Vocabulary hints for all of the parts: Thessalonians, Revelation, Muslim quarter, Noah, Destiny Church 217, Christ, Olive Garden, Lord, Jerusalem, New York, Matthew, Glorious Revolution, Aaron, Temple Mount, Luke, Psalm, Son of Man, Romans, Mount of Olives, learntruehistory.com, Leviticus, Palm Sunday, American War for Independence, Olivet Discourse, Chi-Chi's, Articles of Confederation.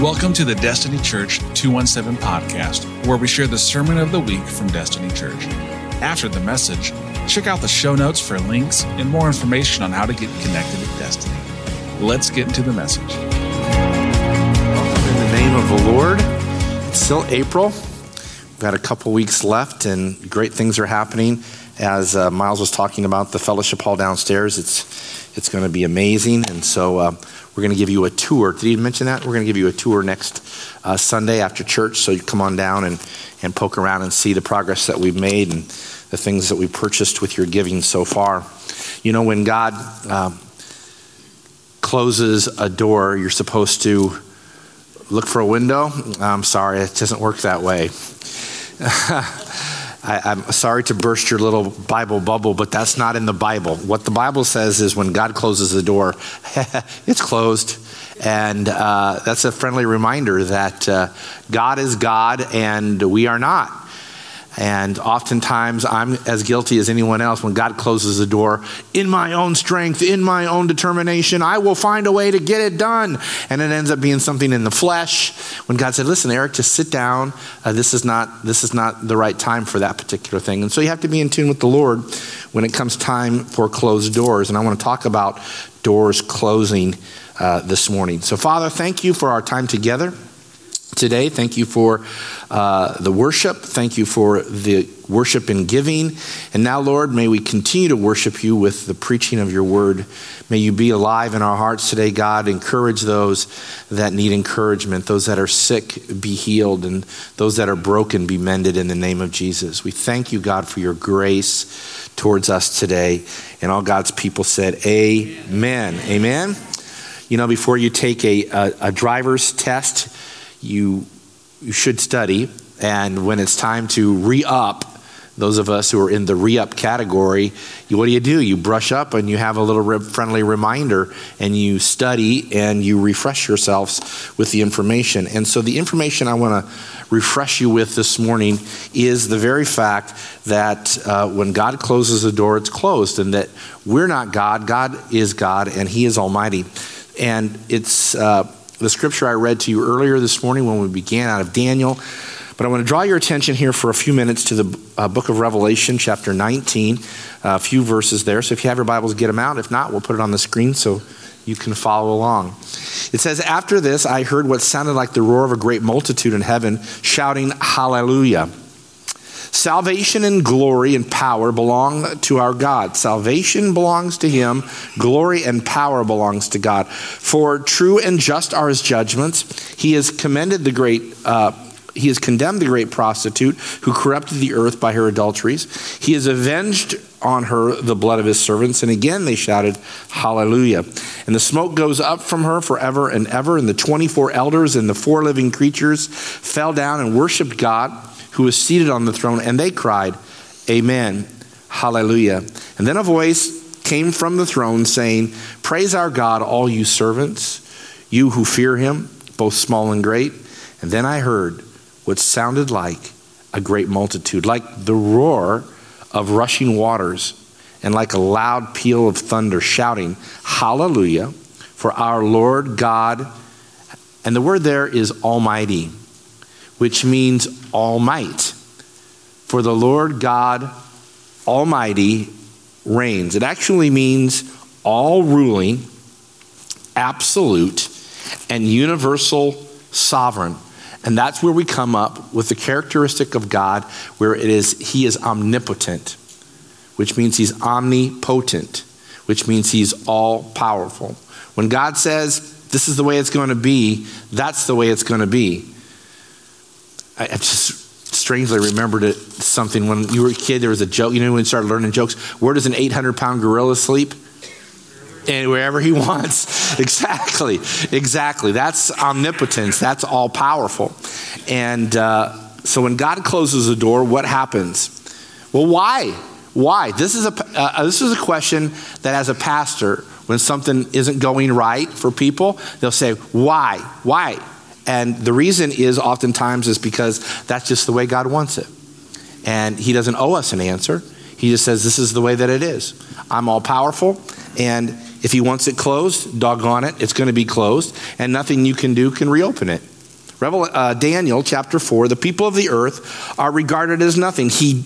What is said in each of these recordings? Welcome to the Destiny Church 217 podcast, where we share the sermon of the week from Destiny Church. After the message, check out the show notes for links and more information on how to get connected with Destiny. Let's get into the message. Welcome in the name of the Lord. It's still April. We've got a couple weeks left, and great things are happening. As Miles was talking about the Fellowship Hall downstairs, it's going to be amazing, and so we're going to give you a tour. Did you mention that? We're going to give you a tour next Sunday after church, so you come on down and poke around and see the progress that we've made and the things that we purchased with your giving so far. You know, when God closes a door, you're supposed to look for a window. I'm sorry, it doesn't work that way. I'm sorry to burst your little Bible bubble, but that's not in the Bible. What the Bible says is when God closes the door, it's closed. And that's a friendly reminder that God is God and we are not. And oftentimes I'm as guilty as anyone else when God closes the door. In my own strength, in my own determination, I will find a way to get it done. And it ends up being something in the flesh. When God said, listen, Eric, just sit down. This is not the right time for that particular thing. And so you have to be in tune with the Lord when it comes time for closed doors. And I want to talk about doors closing this morning. So Father, thank you for our time together today. Thank you for the worship. Thank you for the worship and giving. And now, Lord, may we continue to worship you with the preaching of your word. May you be alive in our hearts today, God. Encourage those that need encouragement. Those that are sick, be healed. And those that are broken, be mended in the name of Jesus. We thank you, God, for your grace towards us today. And all God's people said, amen. Amen. Amen. You know, before you take a driver's test, you should study, and when it's time to re-up, those of us who are in the re-up category, what do? You brush up and you have a little friendly reminder, and you study and you refresh yourselves with the information. And so the information I want to refresh you with this morning is the very fact that when God closes the door, it's closed, and that we're not God. God is God, and he is almighty. And it's the scripture I read to you earlier this morning when we began out of Daniel. But I want to draw your attention here for a few minutes to the book of Revelation, chapter 19, a few verses there. So if you have your Bibles, get them out. If not, we'll put it on the screen so you can follow along. It says, after this, I heard what sounded like the roar of a great multitude in heaven, shouting, hallelujah. Salvation and glory and power belong to our God. Salvation belongs to him. Glory and power belongs to God. For true and just are his judgments. He has condemned the great prostitute who corrupted the earth by her adulteries. He has avenged on her the blood of his servants. And again they shouted, hallelujah. And the smoke goes up from her forever and ever. And the 24 elders and the 4 living creatures fell down and worshiped God who is seated on the throne, and they cried, amen, hallelujah. And then a voice came from the throne saying, praise our God, all you servants, you who fear him, both small and great. And then I heard what sounded like a great multitude, like the roar of rushing waters, and like a loud peal of thunder, shouting, hallelujah, for our Lord God. And the word there is almighty, which means all might. For the Lord God Almighty reigns. It actually means all ruling, absolute, and universal sovereign. And that's where we come up with the characteristic of God, where it is he is omnipotent, which means he's omnipotent, which means he's all powerful. When God says, this is the way it's going to be, that's the way it's going to be. I just strangely remembered something. When you were a kid, there was a joke. You know, when you started learning jokes, where does an 800-pound gorilla sleep? And wherever he wants. Exactly. That's omnipotence. That's all-powerful. And so when God closes the door, what happens? Well, why? This is a question that as a pastor, when something isn't going right for people, they'll say, why? And the reason is oftentimes is because that's just the way God wants it. And he doesn't owe us an answer. He just says, this is the way that it is. I'm all powerful and If he wants it closed, doggone it, it's going to be closed, and nothing you can do can reopen it. Daniel chapter 4, the people of the earth are regarded as nothing. He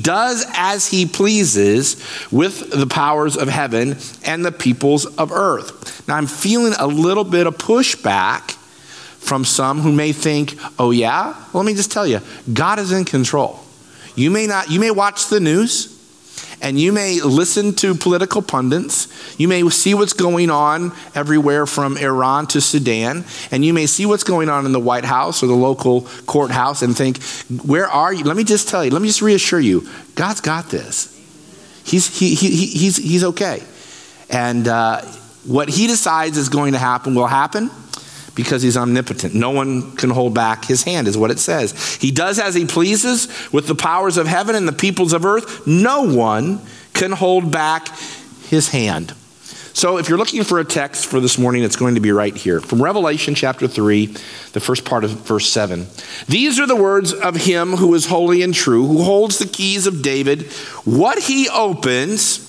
does as he pleases with the powers of heaven and the peoples of earth. Now I'm feeling a little bit of pushback from some who may think, oh yeah? Well, let me just tell you, God is in control. You may watch the news, and you may listen to political pundits. You may see what's going on everywhere from Iran to Sudan. And you may see what's going on in the White House or the local courthouse and think, where are you? Let me just tell you, let me just reassure you, God's got this. He's okay. And what he decides is going to happen will happen, because he's omnipotent. No one can hold back his hand, is what it says. He does as he pleases with the powers of heaven and the peoples of earth. No one can hold back his hand. So if you're looking for a text for this morning, it's going to be right here. From Revelation chapter 3, the first part of verse 7. These are the words of him who is holy and true, who holds the keys of David. What he opens,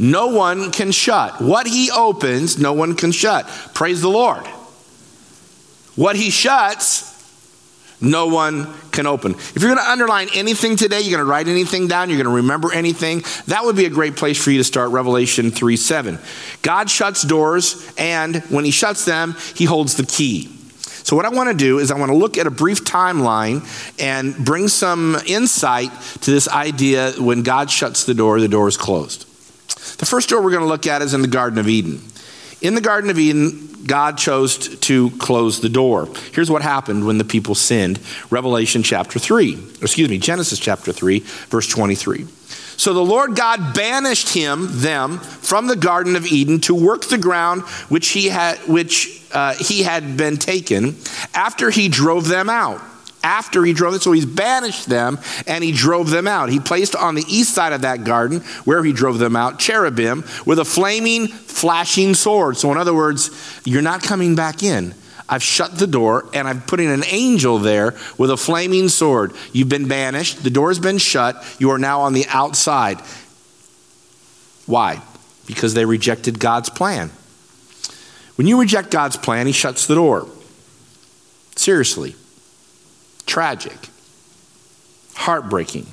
no one can shut. What he opens, no one can shut. Praise the Lord. What he shuts, no one can open. If you're going to underline anything today, you're going to write anything down, you're going to remember anything, that would be a great place for you to start Revelation 3:7. God shuts doors, and when he shuts them, he holds the key. So what I want to do is I want to look at a brief timeline and bring some insight to this idea when God shuts the door is closed. The first door we're going to look at is in the Garden of Eden. In the Garden of Eden, God chose to close the door. Here's what happened when the people sinned. Genesis chapter 3, verse 23. So the Lord God banished them from the Garden of Eden to work the ground which he had been taken after he drove them out. So he's banished them and he drove them out. He placed on the east side of that garden where he drove them out, cherubim with a flaming, flashing sword. So in other words, you're not coming back in. I've shut the door and I've put in an angel there with a flaming sword. You've been banished. The door's been shut. You are now on the outside. Why? Because they rejected God's plan. When you reject God's plan, he shuts the door. Seriously. Tragic, heartbreaking.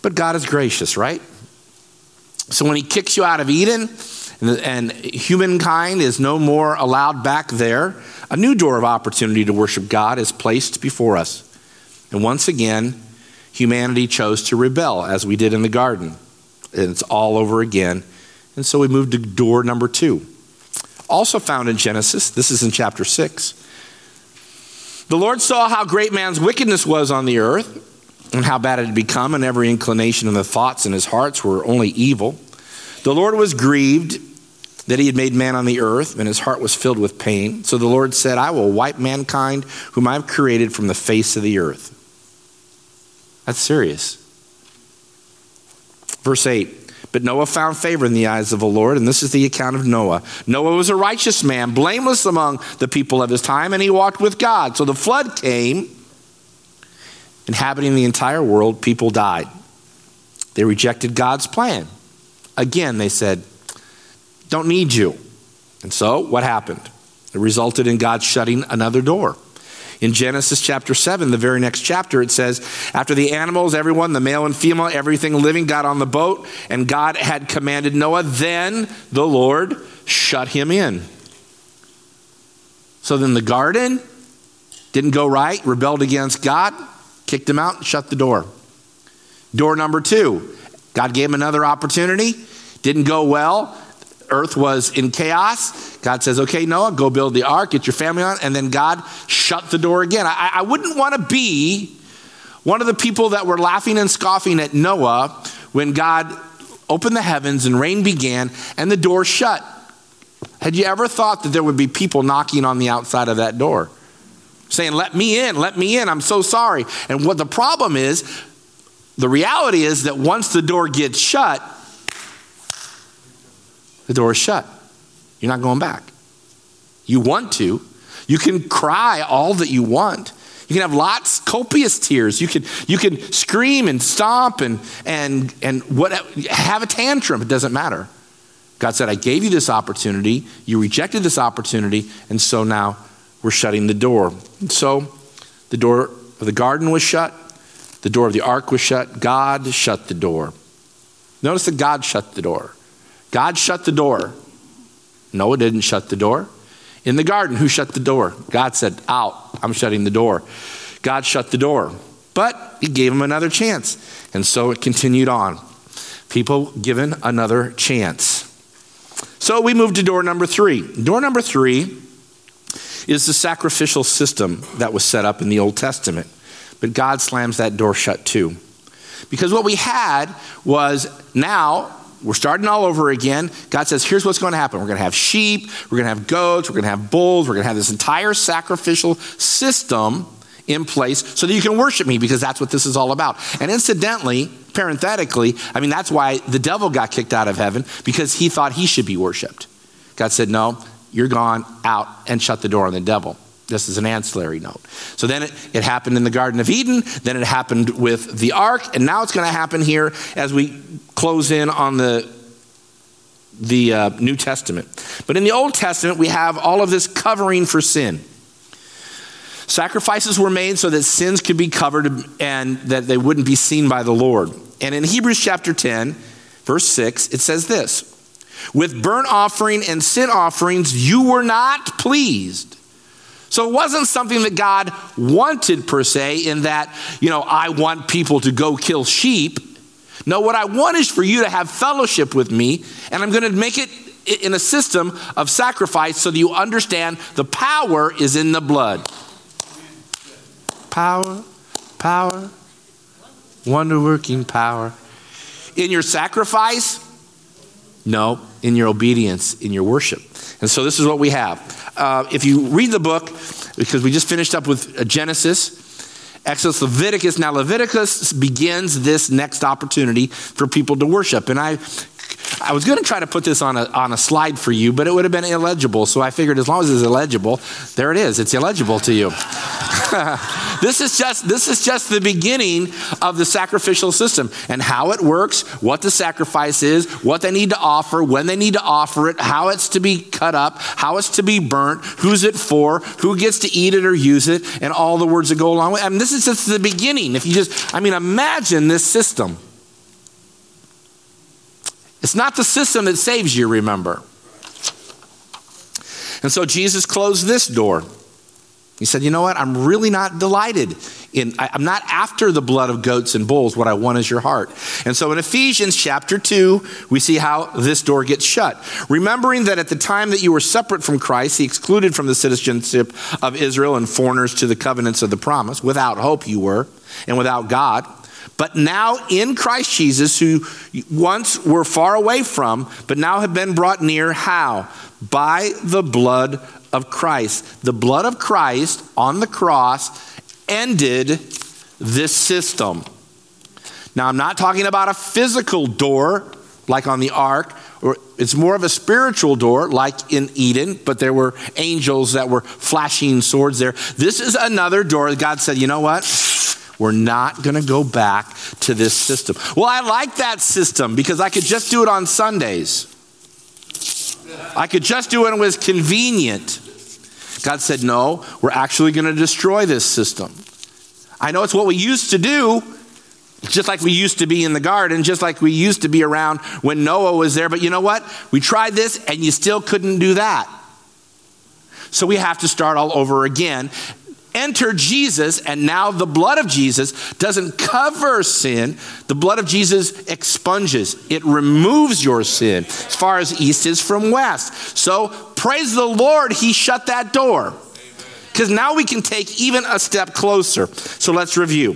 But God is gracious, right? So when he kicks you out of Eden and humankind is no more allowed back there, a new door of opportunity to worship God is placed before us. And once again, humanity chose to rebel as we did in the garden. And it's all over again. And so we moved to door number 2. Also found in Genesis, this is in chapter 6. The Lord saw how great man's wickedness was on the earth and how bad it had become, and every inclination of the thoughts in his hearts were only evil. The Lord was grieved that he had made man on the earth, and his heart was filled with pain. So the Lord said, I will wipe mankind whom I've created from the face of the earth. That's serious. Verse 8. But Noah found favor in the eyes of the Lord, and this is the account of Noah. Noah was a righteous man, blameless among the people of his time, and he walked with God. So the flood came, inhabiting the entire world, people died. They rejected God's plan. Again, they said, don't need you. And so what happened? It resulted in God shutting another door. In Genesis chapter 7, the very next chapter, it says, after the animals, everyone, the male and female, everything living got on the boat, and God had commanded Noah, then the Lord shut him in. So then the garden didn't go right, rebelled against God, kicked him out, shut the door. Door number 2, God gave him another opportunity, didn't go well. Earth was in chaos. God says, okay, Noah, go build the ark, get your family on. And then God shut the door again. I wouldn't want to be one of the people that were laughing and scoffing at Noah when God opened the heavens and rain began and the door shut. Had you ever thought that there would be people knocking on the outside of that door saying, let me in, I'm so sorry. And what the problem is, the reality is that once the door gets shut, the door is shut. You're not going back. You want to. You can cry all that you want. You can have lots, copious tears. You can scream and stomp and have a tantrum. It doesn't matter. God said, I gave you this opportunity. You rejected this opportunity. And so now we're shutting the door. And so the door of the garden was shut. The door of the ark was shut. God shut the door. Notice that God shut the door. God shut the door. Noah didn't shut the door. In the garden, who shut the door? God said, out, I'm shutting the door. God shut the door, but he gave him another chance. And so it continued on. People given another chance. So we moved to door number three. Door number three is the sacrificial system that was set up in the Old Testament. But God slams that door shut too. Because what we had was now we're starting all over again. God says, here's what's going to happen. We're going to have sheep. We're going to have goats. We're going to have bulls. We're going to have this entire sacrificial system in place so that you can worship me, because that's what this is all about. And incidentally, parenthetically, I mean, that's why the devil got kicked out of heaven, because he thought he should be worshiped. God said, no, you're gone out, and shut the door on the devil. This is an ancillary note. So then it happened in the Garden of Eden. Then it happened with the ark. And now it's going to happen here as we close in on the New Testament. But in the Old Testament, we have all of this covering for sin. Sacrifices were made so that sins could be covered and that they wouldn't be seen by the Lord. And in Hebrews chapter 10, verse 6, it says this: with burnt offering and sin offerings, you were not pleased. So it wasn't something that God wanted per se, in that, I want people to go kill sheep. No, what I want is for you to have fellowship with me, and I'm going to make it in a system of sacrifice so that you understand the power is in the blood. Power, power, wonder-working power. In your sacrifice? No, in your obedience, in your worship. And so this is what we have. If you read the book, because we just finished up with Genesis, Exodus, Leviticus. Now Leviticus begins this next opportunity for people to worship. And I was going to try to put this on a slide for you, but it would have been illegible. So I figured as long as it's illegible, there it is. It's illegible to you. This is just the beginning of the sacrificial system and how it works, what the sacrifice is, what they need to offer, when they need to offer it, how it's to be cut up, how it's to be burnt, who's it for, who gets to eat it or use it, and all the words that go along with it. I mean, this is just the beginning. Imagine this system. It's not the system that saves you, remember. And so Jesus closed this door. He said, you know what? I'm really not delighted in, I'm not after the blood of goats and bulls. What I want is your heart. And so in Ephesians chapter 2, we see how this door gets shut. Remembering that at the time that you were separate from Christ, he excluded from the citizenship of Israel and foreigners to the covenants of the promise. Without hope you were, and without God. But now in Christ Jesus, who once were far away from, but now have been brought near, how? By the blood of Christ. The blood of Christ on the cross ended this system. Now, I'm not talking about a physical door like on the ark, or it's more of a spiritual door like in Eden, but there were angels that were flashing swords there. This is another door that God said, you know what? We're not going to go back to this system. Well, I like that system because I could just do it on Sundays. I could just do it and it was convenient. God said, no, we're actually going to destroy this system. I know it's what we used to do, just like we used to be in the garden, just like we used to be around when Noah was there. But you know what? We tried this and you still couldn't do that. So we have to start all over again. Enter Jesus, and now the blood of Jesus doesn't cover sin. The blood of Jesus expunges. It removes your sin as far as east is from west. So praise the Lord, he shut that door. Because now we can take even a step closer. So let's review.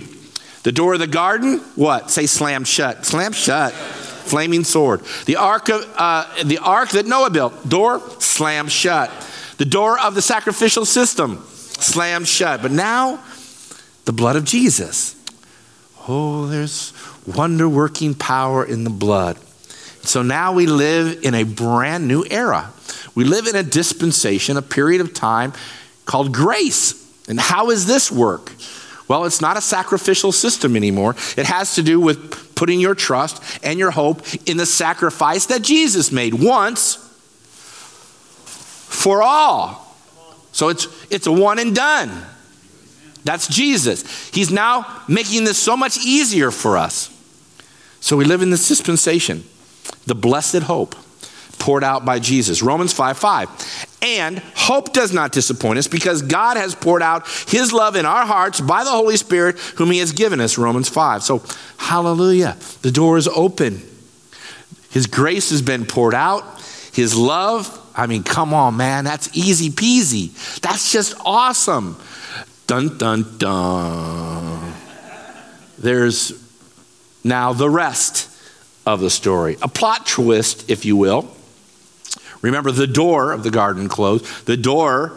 The door of the garden, what? Say slam shut. Slam shut. Flaming sword. The ark that Noah built, door, slam shut. The door of the sacrificial system, slam shut. But now, the blood of Jesus. Oh, there's wonder-working power in the blood. So now we live in a brand new era. We live in a dispensation, a period of time called grace. And how does this work? Well, it's not a sacrificial system anymore. It has to do with putting your trust and your hope in the sacrifice that Jesus made once for all. So it's a one and done. That's Jesus. He's now making this so much easier for us. So we live in this dispensation, the blessed hope poured out by Jesus. Romans 5:5. And hope does not disappoint us because God has poured out his love in our hearts by the Holy Spirit whom he has given us, Romans 5. So hallelujah, the door is open. His grace has been poured out. His love, I mean, come on, man, that's easy peasy. That's just awesome. Dun, dun, dun. There's now the rest of the story. A plot twist, if you will. Remember, the door of the garden closed, the door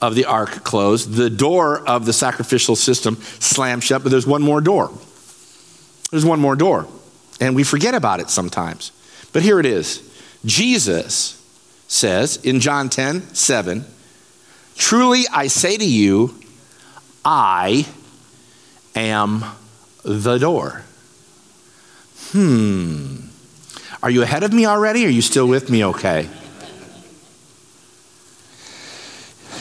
of the ark closed, the door of the sacrificial system slammed shut, but there's one more door. There's one more door, and we forget about it sometimes. But here it is. Jesus says in John 10:7, truly I say to you, I am the door. Are you ahead of me already? Or are you still with me okay?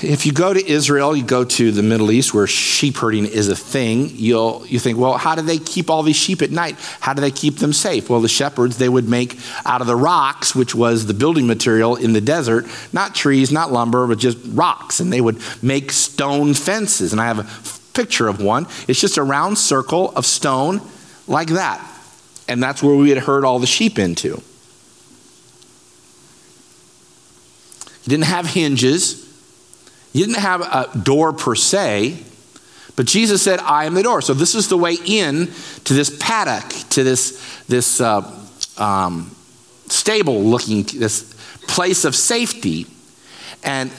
If you go to Israel, you go to the Middle East where sheep herding is a thing, you think, well, how do they keep all these sheep at night? How do they keep them safe? Well, the shepherds, they would make out of the rocks, which was the building material in the desert, not trees, not lumber, but just rocks. And they would make stone fences. And I have a picture of one. It's just a round circle of stone like that. And that's where we had herd all the sheep into. You didn't have hinges. You didn't have a door per se. But Jesus said, I am the door. So this is the way in to this paddock, to this stable looking, this place of safety. And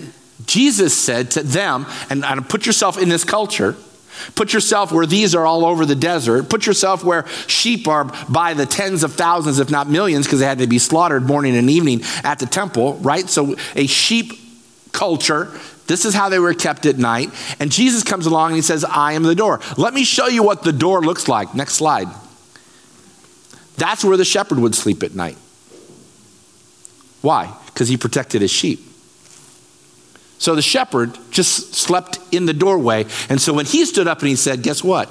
Jesus said to them, and put yourself in this culture, put yourself where these are all over the desert. Put yourself where sheep are by the tens of thousands, if not millions, because they had to be slaughtered morning and evening at the temple, right? So a sheep culture, this is how they were kept at night. And Jesus comes along and he says, I am the door. Let me show you what the door looks like. Next slide. That's where the shepherd would sleep at night. Why? Because he protected his sheep. So the shepherd just slept in the doorway. And so when he stood up and he said, guess what?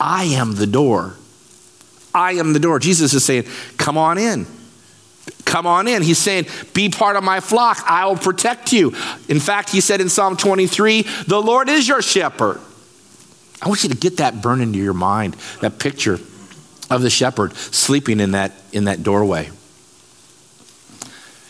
I am the door. I am the door. Jesus is saying, come on in. Come on in. He's saying, be part of my flock. I will protect you. In fact, he said in Psalm 23, the Lord is your shepherd. I want you to get that burned into your mind, that picture of the shepherd sleeping in that doorway.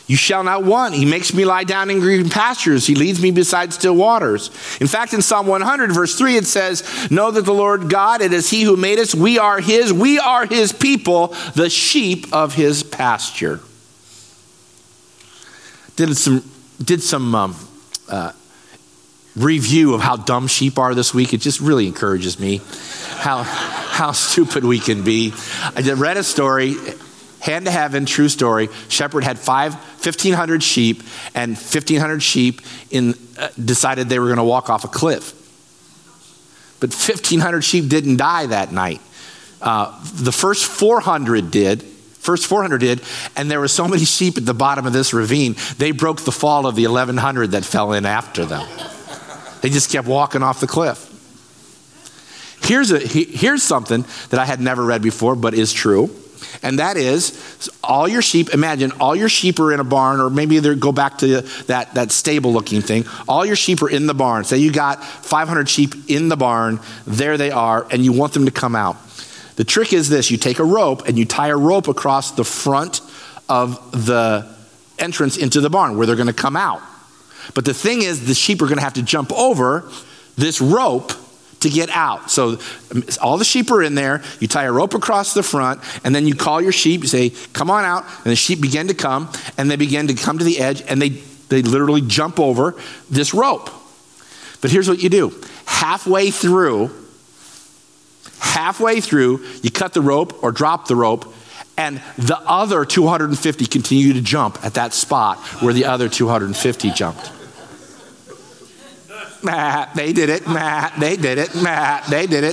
You shall not want. He makes me lie down in green pastures. He leads me beside still waters. In fact, in Psalm 100, verse 3, it says, know that the Lord God, it is he who made us. We are his. We are his people, the sheep of his pasture. Did some review of how dumb sheep are this week. It just really encourages me how stupid we can be. I read a story. Hand to heaven, true story. Shepherd had 1,500 sheep, and 1,500 sheep decided they were going to walk off a cliff. But 1,500 sheep didn't die that night. The first 400 did. And there were so many sheep at the bottom of this ravine, they broke the fall of the 1,100 that fell in after them. They just kept walking off the cliff. Here's something that I had never read before, but is true. And that is, all your sheep, imagine all your sheep are in a barn, or maybe they go back to that stable looking thing. All your sheep are in the barn. Say you got 500 sheep in the barn, there they are, and you want them to come out. The trick is this, you take a rope and you tie a rope across the front of the entrance into the barn where they're gonna come out. But the thing is, the sheep are gonna have to jump over this rope to get out. So all the sheep are in there, you tie a rope across the front, and then you call your sheep, you say, come on out, and the sheep begin to come, and they begin to come to the edge, and they literally jump over this rope. But here's what you do. Halfway through, you cut the rope or drop the rope, and the other 250 continue to jump at that spot where the other 250 jumped. They did it.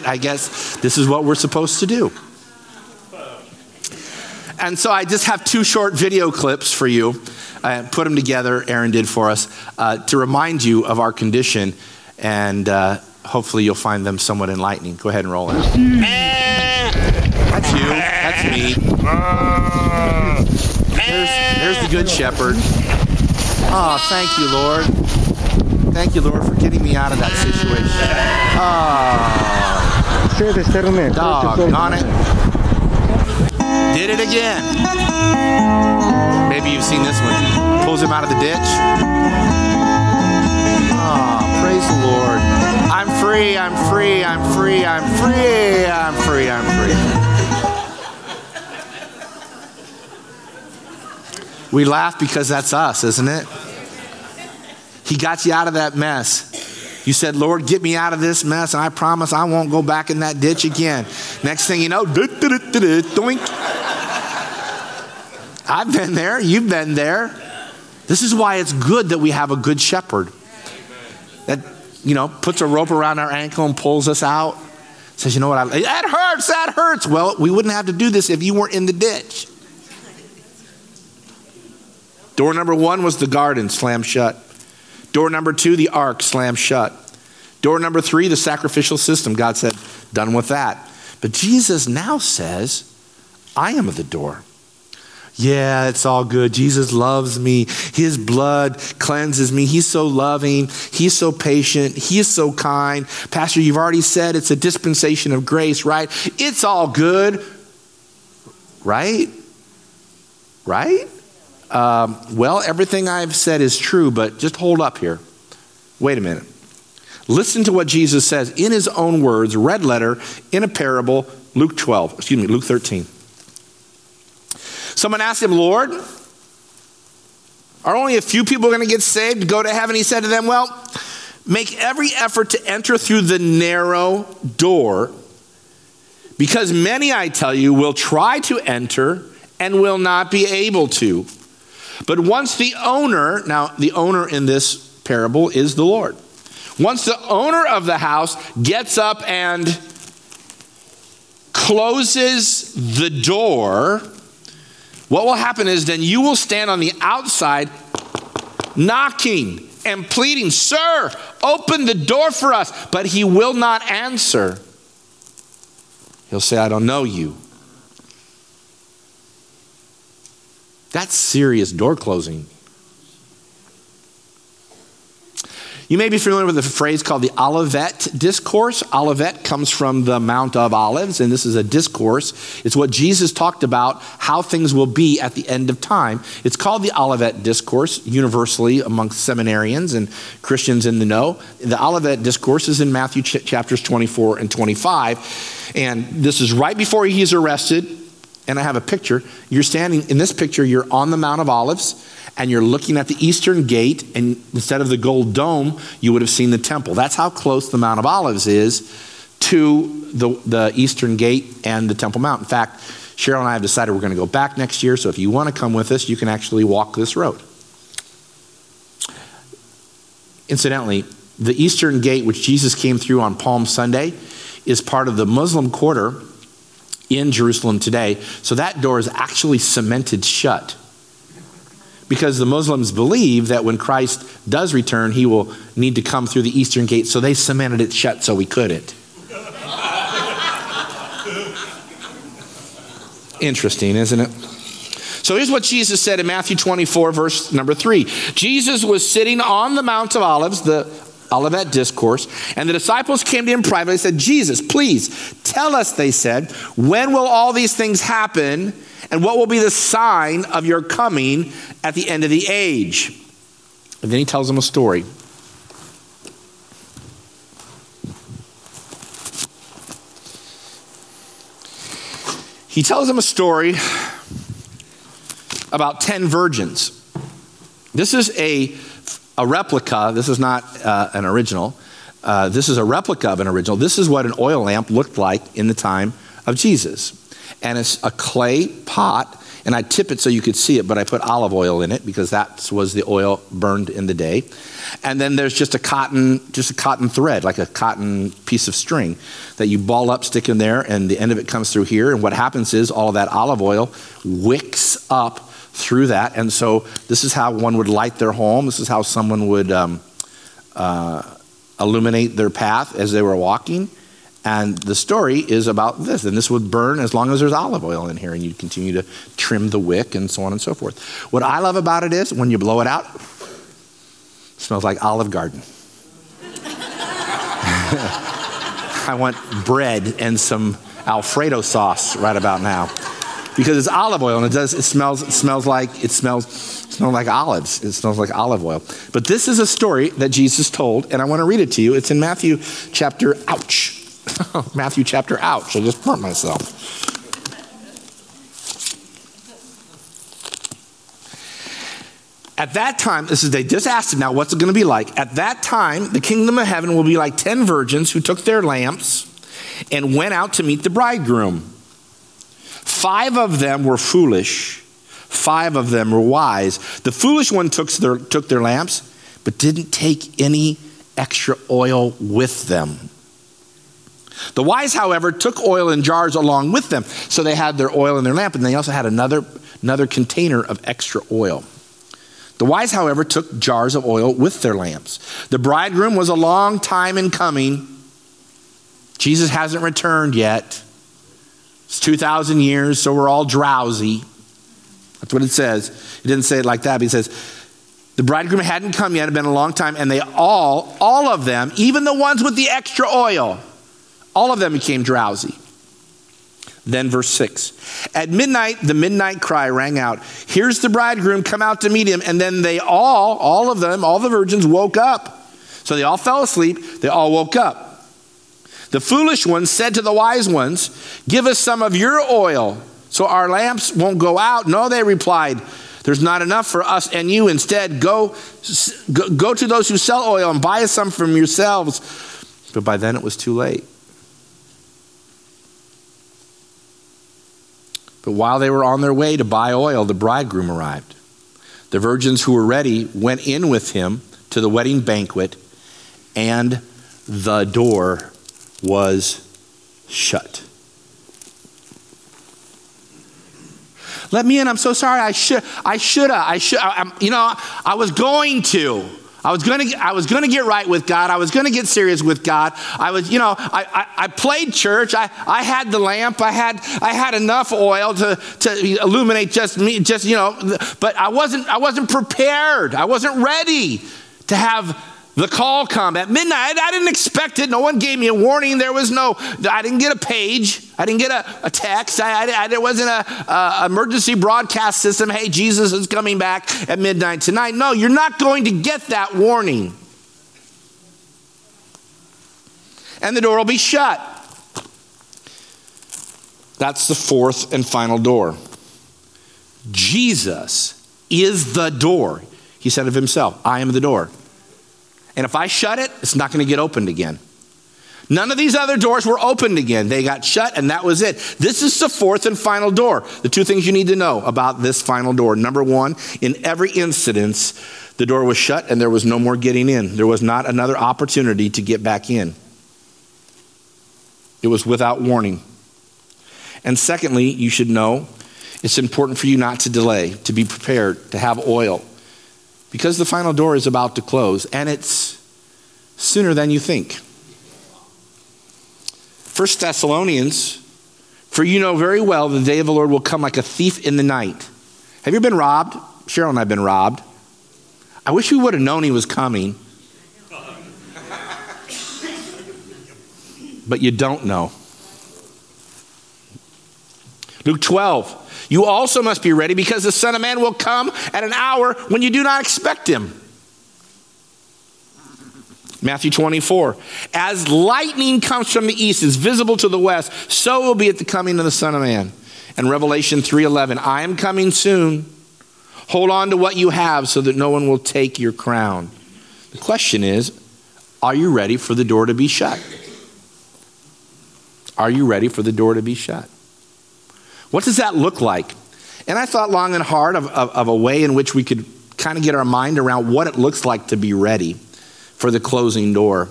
I guess this is what we're supposed to do. And so I just have two short video clips for you. Put them together, Aaron did for us, to remind you of our condition. And hopefully you'll find them somewhat enlightening. Go ahead and roll out. That's you. That's me. There's the good shepherd. Oh, thank you, Lord. Thank you, Lord, for getting me out of that situation. Oh, dog on it. Did it again. Maybe you've seen this one. Pulls him out of the ditch. Oh, praise the Lord. I'm free. We laugh because that's us, isn't it? He got you out of that mess. You said, Lord, get me out of this mess, and I promise I won't go back in that ditch again. Next thing you know, doink. I've been there. You've been there. This is why it's good that we have a good shepherd that, puts a rope around our ankle and pulls us out. Says, that hurts. Well, we wouldn't have to do this if you weren't in the ditch. Door number one was the garden, slammed shut. Door number two, the ark, slammed shut. Door number three, the sacrificial system. God said, done with that. But Jesus now says, I am the door. Yeah, it's all good. Jesus loves me. His blood cleanses me. He's so loving. He's so patient. He is so kind. Pastor, you've already said it's a dispensation of grace, right? It's all good, right? Well, everything I've said is true, but just hold up here. Wait a minute. Listen to what Jesus says in his own words, red letter, in a parable, Luke 13. Someone asked him, Lord, are only a few people going to get saved, go to heaven? He said to them, well, make every effort to enter through the narrow door, because many, I tell you, will try to enter and will not be able to. But once the owner, now the owner in this parable is the Lord. Once the owner of the house gets up and closes the door, what will happen is then you will stand on the outside knocking and pleading, sir, open the door for us. But he will not answer. He'll say, I don't know you. That's serious door closing. You may be familiar with a phrase called the Olivet Discourse. Olivet comes from the Mount of Olives, and this is a discourse. It's what Jesus talked about, how things will be at the end of time. It's called the Olivet Discourse, universally amongst seminarians and Christians in the know. The Olivet Discourse is in Matthew chapters 24 and 25, and this is right before he's arrested. And I have a picture. You're standing in this picture, you're on the Mount of Olives, and you're looking at the Eastern Gate, and instead of the gold dome, you would have seen the temple. That's how close the Mount of Olives is to the Eastern Gate and the Temple Mount. In fact, Cheryl and I have decided we're going to go back next year, so if you want to come with us, you can actually walk this road. Incidentally, the Eastern Gate, which Jesus came through on Palm Sunday, is part of the Muslim quarter in Jerusalem today. So that door is actually cemented shut, because the Muslims believe that when Christ does return, he will need to come through the Eastern Gate. So they cemented it shut so we couldn't. Interesting, isn't it? So here's what Jesus said in Matthew 24, verse number 3. Jesus was sitting on the Mount of Olives, the Olivet Discourse, and the disciples came to him privately and said, Jesus, please tell us, they said, when will all these things happen? And what will be the sign of your coming at the end of the age? And then he tells them a story. He tells them a story about 10 virgins. This is a replica. This is not an original. This is a replica of an original. This is what an oil lamp looked like in the time of Jesus. And it's a clay pot, And I tip it so you could see it, but I put olive oil in it because that was the oil burned in the day. And then there's just a cotton thread, like a cotton piece of string that you ball up, stick in there, and the end of it comes through here. And what happens is all of that olive oil wicks up through that. And so this is how one would light their home. This is how someone would illuminate their path as they were walking. And the story is about this. And this would burn as long as there's olive oil in here, and you'd continue to trim the wick and so on and so forth. What I love about it is when you blow it out, it smells like Olive Garden. I want bread and some Alfredo sauce right about now, because it's olive oil and it smells like olives. It smells like olive oil. But this is a story that Jesus told, and I want to read it to you. It's in Matthew chapter, ouch. I just burnt myself. At that time, they just asked him now, what's it going to be like? At that time, the kingdom of heaven will be like 10 virgins who took their lamps and went out to meet the bridegroom. 5 of them were foolish. 5 of them were wise. The foolish one took their lamps, but didn't take any extra oil with them. The wise, however, took oil in jars along with them. So they had their oil in their lamp, and they also had another container of extra oil. The wise, however, took jars of oil with their lamps. The bridegroom was a long time in coming. Jesus hasn't returned yet. It's 2,000 years, so we're all drowsy. That's what it says. He didn't say it like that, but he says, the bridegroom hadn't come yet. It had been a long time, and they all of them, even the ones with the extra oil, all of them became drowsy. Then verse 6. At midnight, the midnight cry rang out, here's the bridegroom, come out to meet him. And then they all of them, all the virgins woke up. So they all fell asleep. They all woke up. The foolish ones said to the wise ones, give us some of your oil so our lamps won't go out. No, they replied, there's not enough for us and you. Instead, go to those who sell oil and buy us some from yourselves. But by then it was too late. But while they were on their way to buy oil, the bridegroom arrived. The virgins who were ready went in with him to the wedding banquet, and the door was shut. Let me in. I'm so sorry. I should. I was going to get right with God. I was going to get serious with God. I played church. I had the lamp. I had enough oil to illuminate just me, but I wasn't prepared. I wasn't ready to have the call come at midnight. I didn't expect it. No one gave me a warning. There was I didn't get a page. I didn't get a text. There wasn't an emergency broadcast system. Hey, Jesus is coming back at midnight tonight. No, you're not going to get that warning. And the door will be shut. That's the fourth and final door. Jesus is the door. He said of himself, I am the door. And if I shut it, it's not going to get opened again. None of these other doors were opened again. They got shut, and that was it. This is the fourth and final door. The two things you need to know about this final door. Number one, in every instance, the door was shut and there was no more getting in. There was not another opportunity to get back in. It was without warning. And secondly, you should know it's important for you not to delay, to be prepared, to have oil. Because the final door is about to close, and it's sooner than you think. 1 Thessalonians, for you know very well the day of the Lord will come like a thief in the night. Have you been robbed? Cheryl and I have been robbed. I wish we would have known he was coming. But you don't know. Luke 12. You also must be ready because the Son of Man will come at an hour when you do not expect him. Matthew 24. As lightning comes from the east, is visible to the west, so it will be at the coming of the Son of Man. And Revelation 3:11. I am coming soon. Hold on to what you have so that no one will take your crown. The question is, are you ready for the door to be shut? Are you ready for the door to be shut? What does that look like? And I thought long and hard of a way in which we could kind of get our mind around what it looks like to be ready for the closing door.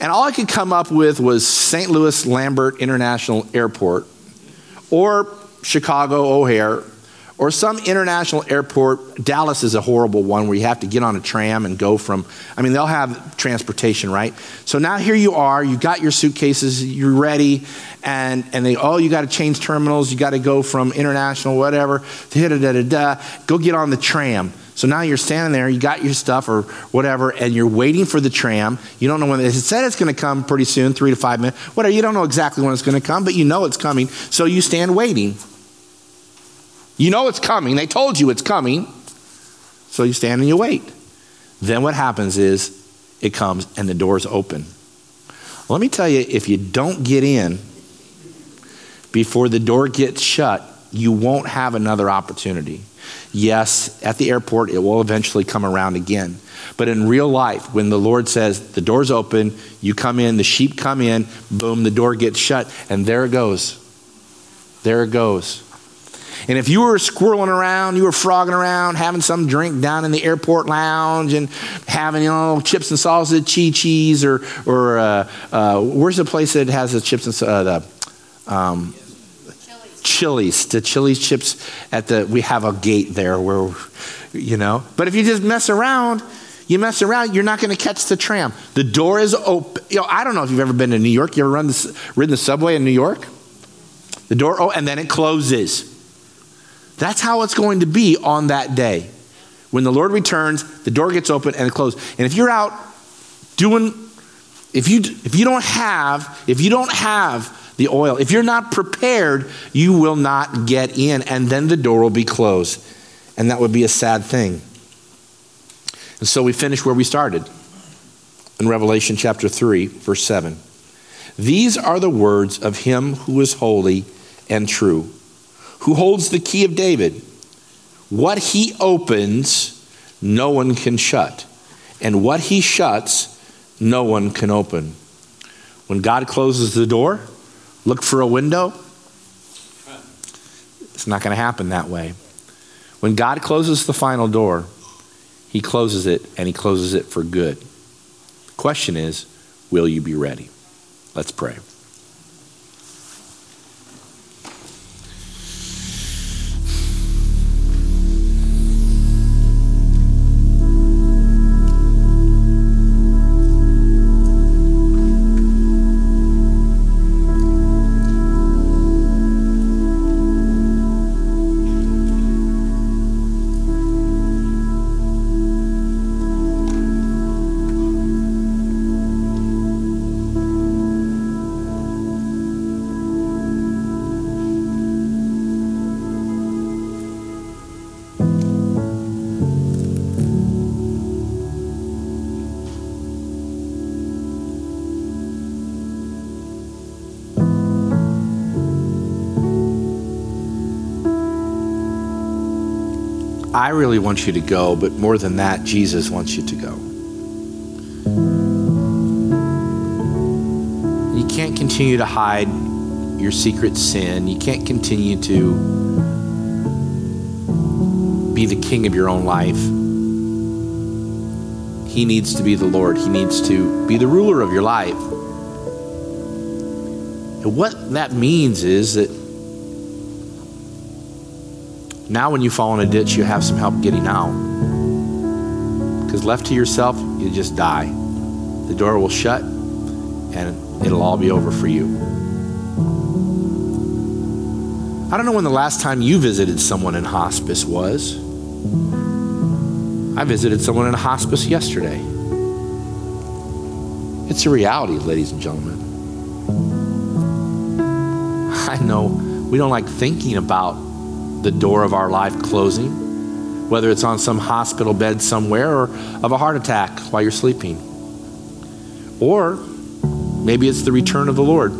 And all I could come up with was St. Louis Lambert International Airport or Chicago O'Hare or some international airport. Dallas is a horrible one where you have to get on a tram and go from, I mean, they'll have transportation, right? So now here you are, you got your suitcases, you're ready, and they, oh, you got to change terminals, you got to go from international whatever, go get on the tram. So now you're standing there, you got your stuff or whatever, and you're waiting for the tram. You don't know when, it said it's going to come pretty soon, 3 to 5 minutes, whatever. You don't know exactly when it's going to come, but you know it's coming. So you stand waiting. You know it's coming. They told you it's coming. So you stand and you wait. Then what happens is it comes and the doors open. Let me tell you, if you don't get in before the door gets shut, you won't have another opportunity. Yes, at the airport, it will eventually come around again. But in real life, when the Lord says, the door's open, you come in, the sheep come in, boom, the door gets shut, and there it goes. There it goes. And if you were squirreling around, you were frogging around, having some drink down in the airport lounge and having, you know, chips and salsa, Chi-Chi's, or where's the place that has the chips and the Chili's, the Chili's chips at the, we have a gate there where, you know. But if you just mess around, you're not going to catch the tram. The door is open. You know, I don't know if you've ever been to New York. You ever ridden the subway in New York? The door, oh, and then it closes. That's how it's going to be on that day. When the Lord returns, the door gets open and it closes. And if you're out doing, if you don't have the oil, if you're not prepared, you will not get in, and then the door will be closed. And that would be a sad thing. And so we finish where we started in Revelation chapter 3, verse 7. These are the words of him who is holy and true, who holds the key of David. What he opens, no one can shut, and what he shuts, no one can open. When God closes the door, look for a window. It's not going to happen that way. When God closes the final door, he closes it, and he closes it for good. The question is, will you be ready? Let's pray. I really want you to go, but more than that, Jesus wants you to go. You can't continue to hide your secret sin. You can't continue to be the king of your own life. He needs to be the Lord. He needs to be the ruler of your life. And what that means is that now when you fall in a ditch, you have some help getting out. Because left to yourself, you just die. The door will shut and it'll all be over for you. I don't know when the last time you visited someone in hospice was. I visited someone in hospice yesterday. It's a reality, ladies and gentlemen. I know we don't like thinking about the door of our life closing, whether it's on some hospital bed somewhere or of a heart attack while you're sleeping. Or maybe it's the return of the Lord.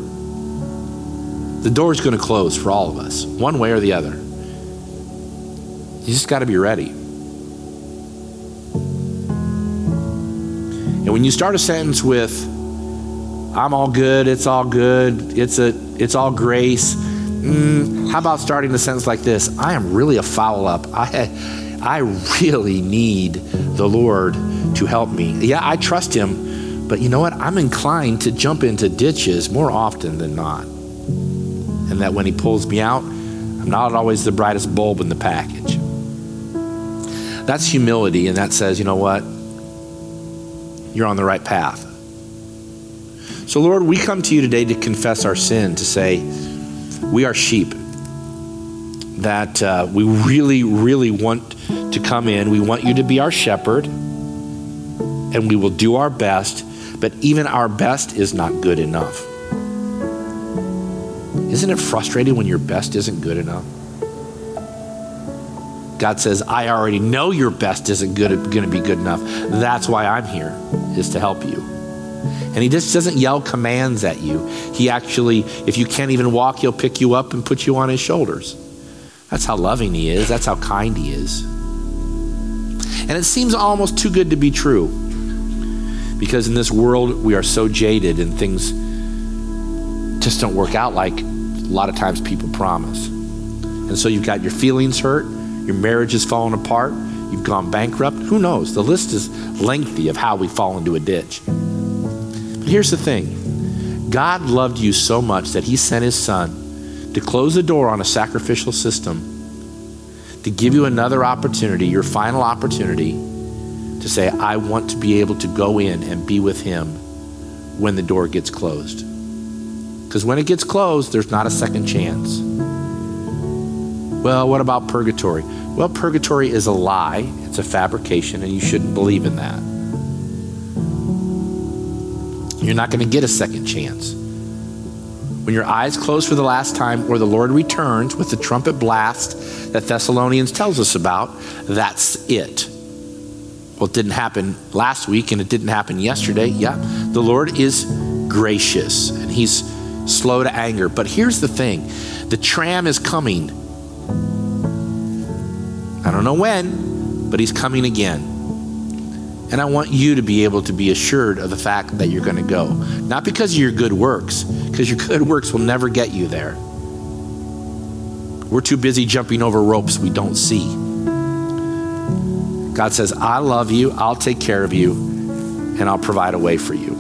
The door's going to close for all of us, one way or the other. You just got to be ready. And when you start a sentence with, I'm all good, it's all grace, How about starting the sentence like this? I am really a foul up. I really need the Lord to help me. Yeah, I trust him, but you know what? I'm inclined to jump into ditches more often than not. And that when he pulls me out, I'm not always the brightest bulb in the package. That's humility, and that says, you know what? You're on the right path. So Lord, we come to you today to confess our sin, to say we are sheep, that we really, really want to come in. We want you to be our shepherd, and we will do our best, but even our best is not good enough. Isn't it frustrating when your best isn't good enough? God says, I already know your best isn't going to be good enough. That's why I'm here, is to help you. And he just doesn't yell commands at you. He actually, if you can't even walk, he'll pick you up and put you on his shoulders. That's how loving he is. That's how kind he is. And it seems almost too good to be true, because in this world, we are so jaded and things just don't work out like a lot of times people promise. And so you've got your feelings hurt, your marriage is falling apart, you've gone bankrupt. Who knows? The list is lengthy of how we fall into a ditch. But here's the thing. God loved you so much that he sent his son to close the door on a sacrificial system, to give you another opportunity, your final opportunity, to say, I want to be able to go in and be with him when the door gets closed. Because when it gets closed, there's not a second chance. Well, what about purgatory? Well, purgatory is a lie. It's a fabrication, and you shouldn't believe in that. You're not going to get a second chance. When your eyes close for the last time, or the Lord returns with the trumpet blast that Thessalonians tells us about, that's it. Well, it didn't happen last week, and it didn't happen yesterday. Yeah, the Lord is gracious, and he's slow to anger. But here's the thing. The tram is coming. I don't know when, but he's coming again. And I want you to be able to be assured of the fact that you're going to go. Not because of your good works, because your good works will never get you there. We're too busy jumping over ropes we don't see. God says, I love you, I'll take care of you, and I'll provide a way for you.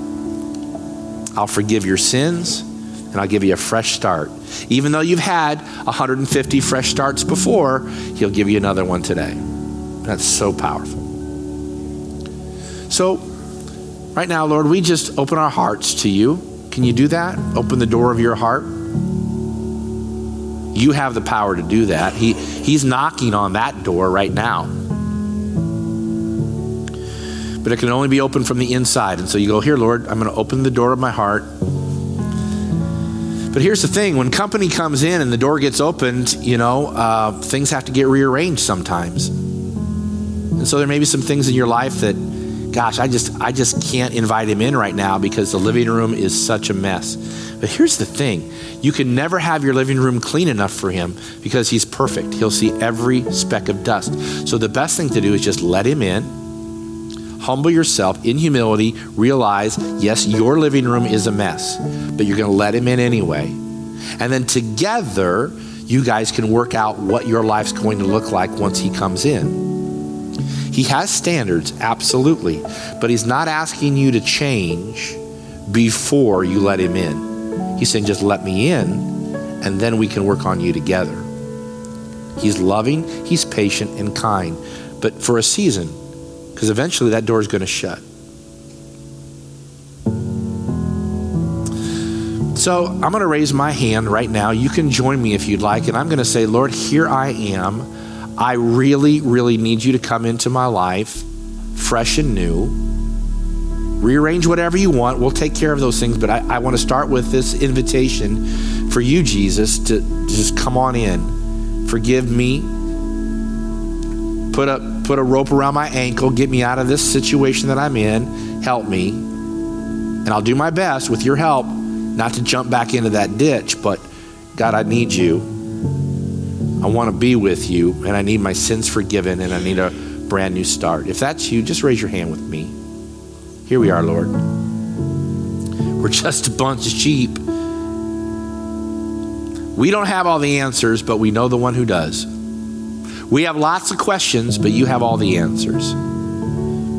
I'll forgive your sins, and I'll give you a fresh start. Even though you've had 150 fresh starts before, he'll give you another one today. That's so powerful. So right now, Lord, we just open our hearts to you. Can you do that? Open the door of your heart. You have the power to do that. He's knocking on that door right now. But it can only be opened from the inside. And so you go, here, Lord, I'm going to open the door of my heart. But here's the thing. When company comes in and the door gets opened, things have to get rearranged sometimes. And so there may be some things in your life that, gosh, I just can't invite him in right now because the living room is such a mess. But here's the thing. You can never have your living room clean enough for him because he's perfect. He'll see every speck of dust. So the best thing to do is just let him in, humble yourself in humility, realize, yes, your living room is a mess, but you're going to let him in anyway. And then together, you guys can work out what your life's going to look like once he comes in. He has standards, absolutely, but he's not asking you to change before you let him in. He's saying, just let me in, and then we can work on you together. He's loving, he's patient and kind, but for a season, because eventually that door is going to shut. So I'm going to raise my hand right now. You can join me if you'd like, and I'm going to say, Lord, here I am. I really, really need you to come into my life, fresh and new. Rearrange whatever you want. We'll take care of those things, but I want to start with this invitation for you, Jesus, to just come on in. Forgive me. Put a rope around my ankle. Get me out of this situation that I'm in. Help me. And I'll do my best with your help not to jump back into that ditch, but God, I need you. I want to be with you, and I need my sins forgiven, and I need a brand new start. If that's you, just raise your hand with me. Here we are, Lord. We're just a bunch of sheep. We don't have all the answers, but we know the one who does. We have lots of questions, but you have all the answers.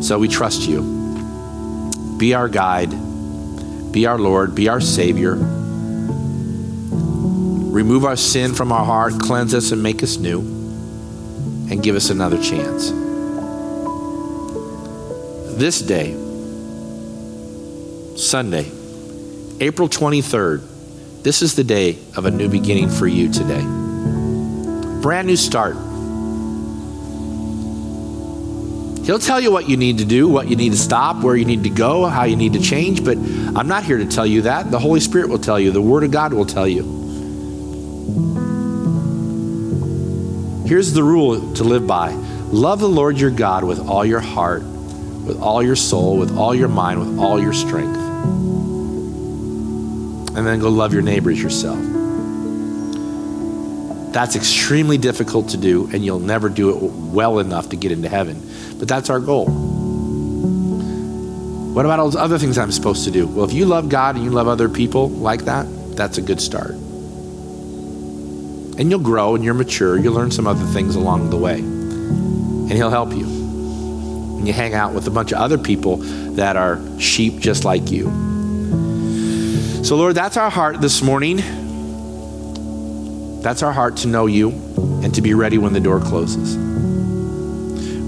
So we trust you. Be our guide. Be our Lord. Be our Savior. Remove our sin from our heart. Cleanse us and make us new. And give us another chance. This day, Sunday, April 23rd, this is the day of a new beginning for you today. Brand new start. He'll tell you what you need to do, what you need to stop, where you need to go, how you need to change, but I'm not here to tell you that. The Holy Spirit will tell you. The Word of God will tell you. Here's the rule to live by. Love the Lord your God with all your heart, with all your soul, with all your mind, with all your strength. And then go love your neighbor as yourself. That's extremely difficult to do, and you'll never do it well enough to get into heaven. But that's our goal. What about all those other things I'm supposed to do? Well, if you love God and you love other people like that, that's a good start. And you'll grow and you're mature. You'll learn some other things along the way. And he'll help you. And you hang out with a bunch of other people that are sheep just like you. So Lord, that's our heart this morning. That's our heart to know you and to be ready when the door closes.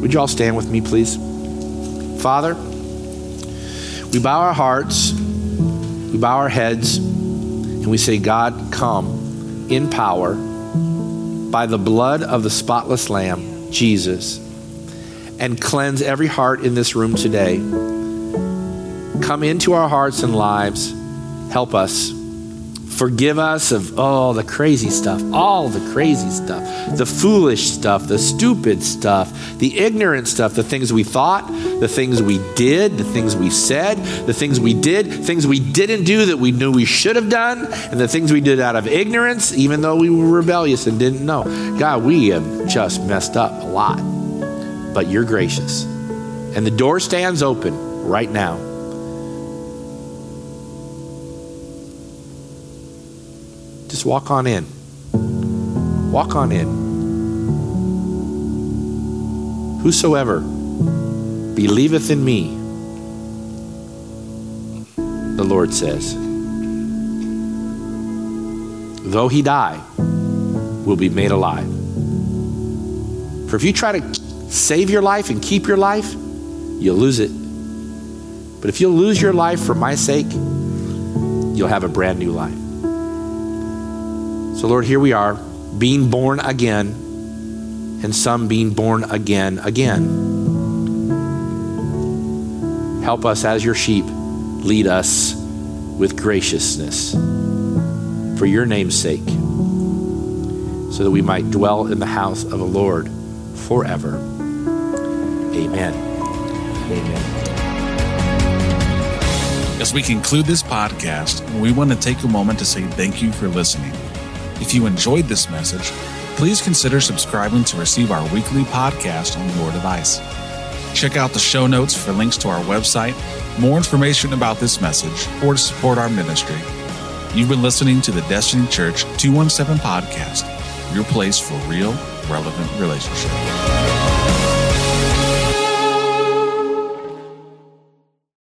Would you all stand with me, please? Father, we bow our hearts, we bow our heads, and we say, God, come in power by the blood of the spotless Lamb, Jesus, and cleanse every heart in this room today. Come into our hearts and lives. Help us. Forgive us of all the crazy stuff, the foolish stuff, the stupid stuff, the ignorant stuff, the things we thought, the things we did, the things we said, the things we did, things we didn't do that we knew we should have done, and the things we did out of ignorance, even though we were rebellious and didn't know. God, we have just messed up a lot, but you're gracious. And the door stands open right now. Just walk on in. Walk on in. Whosoever believeth in me, the Lord says, though he die, will be made alive. For if you try to save your life and keep your life, you'll lose it. But if you lose your life for my sake, you'll have a brand new life. So Lord, here we are, being born again, and some being born again. Help us as your sheep, lead us with graciousness for your name's sake, so that we might dwell in the house of the Lord forever. Amen. Amen. As we conclude this podcast, we want to take a moment to say thank you for listening. If you enjoyed this message, please consider subscribing to receive our weekly podcast on your device. Check out the show notes for links to our website, more information about this message, or to support our ministry. You've been listening to the Destiny Church 217 podcast, your place for real, relevant relationships.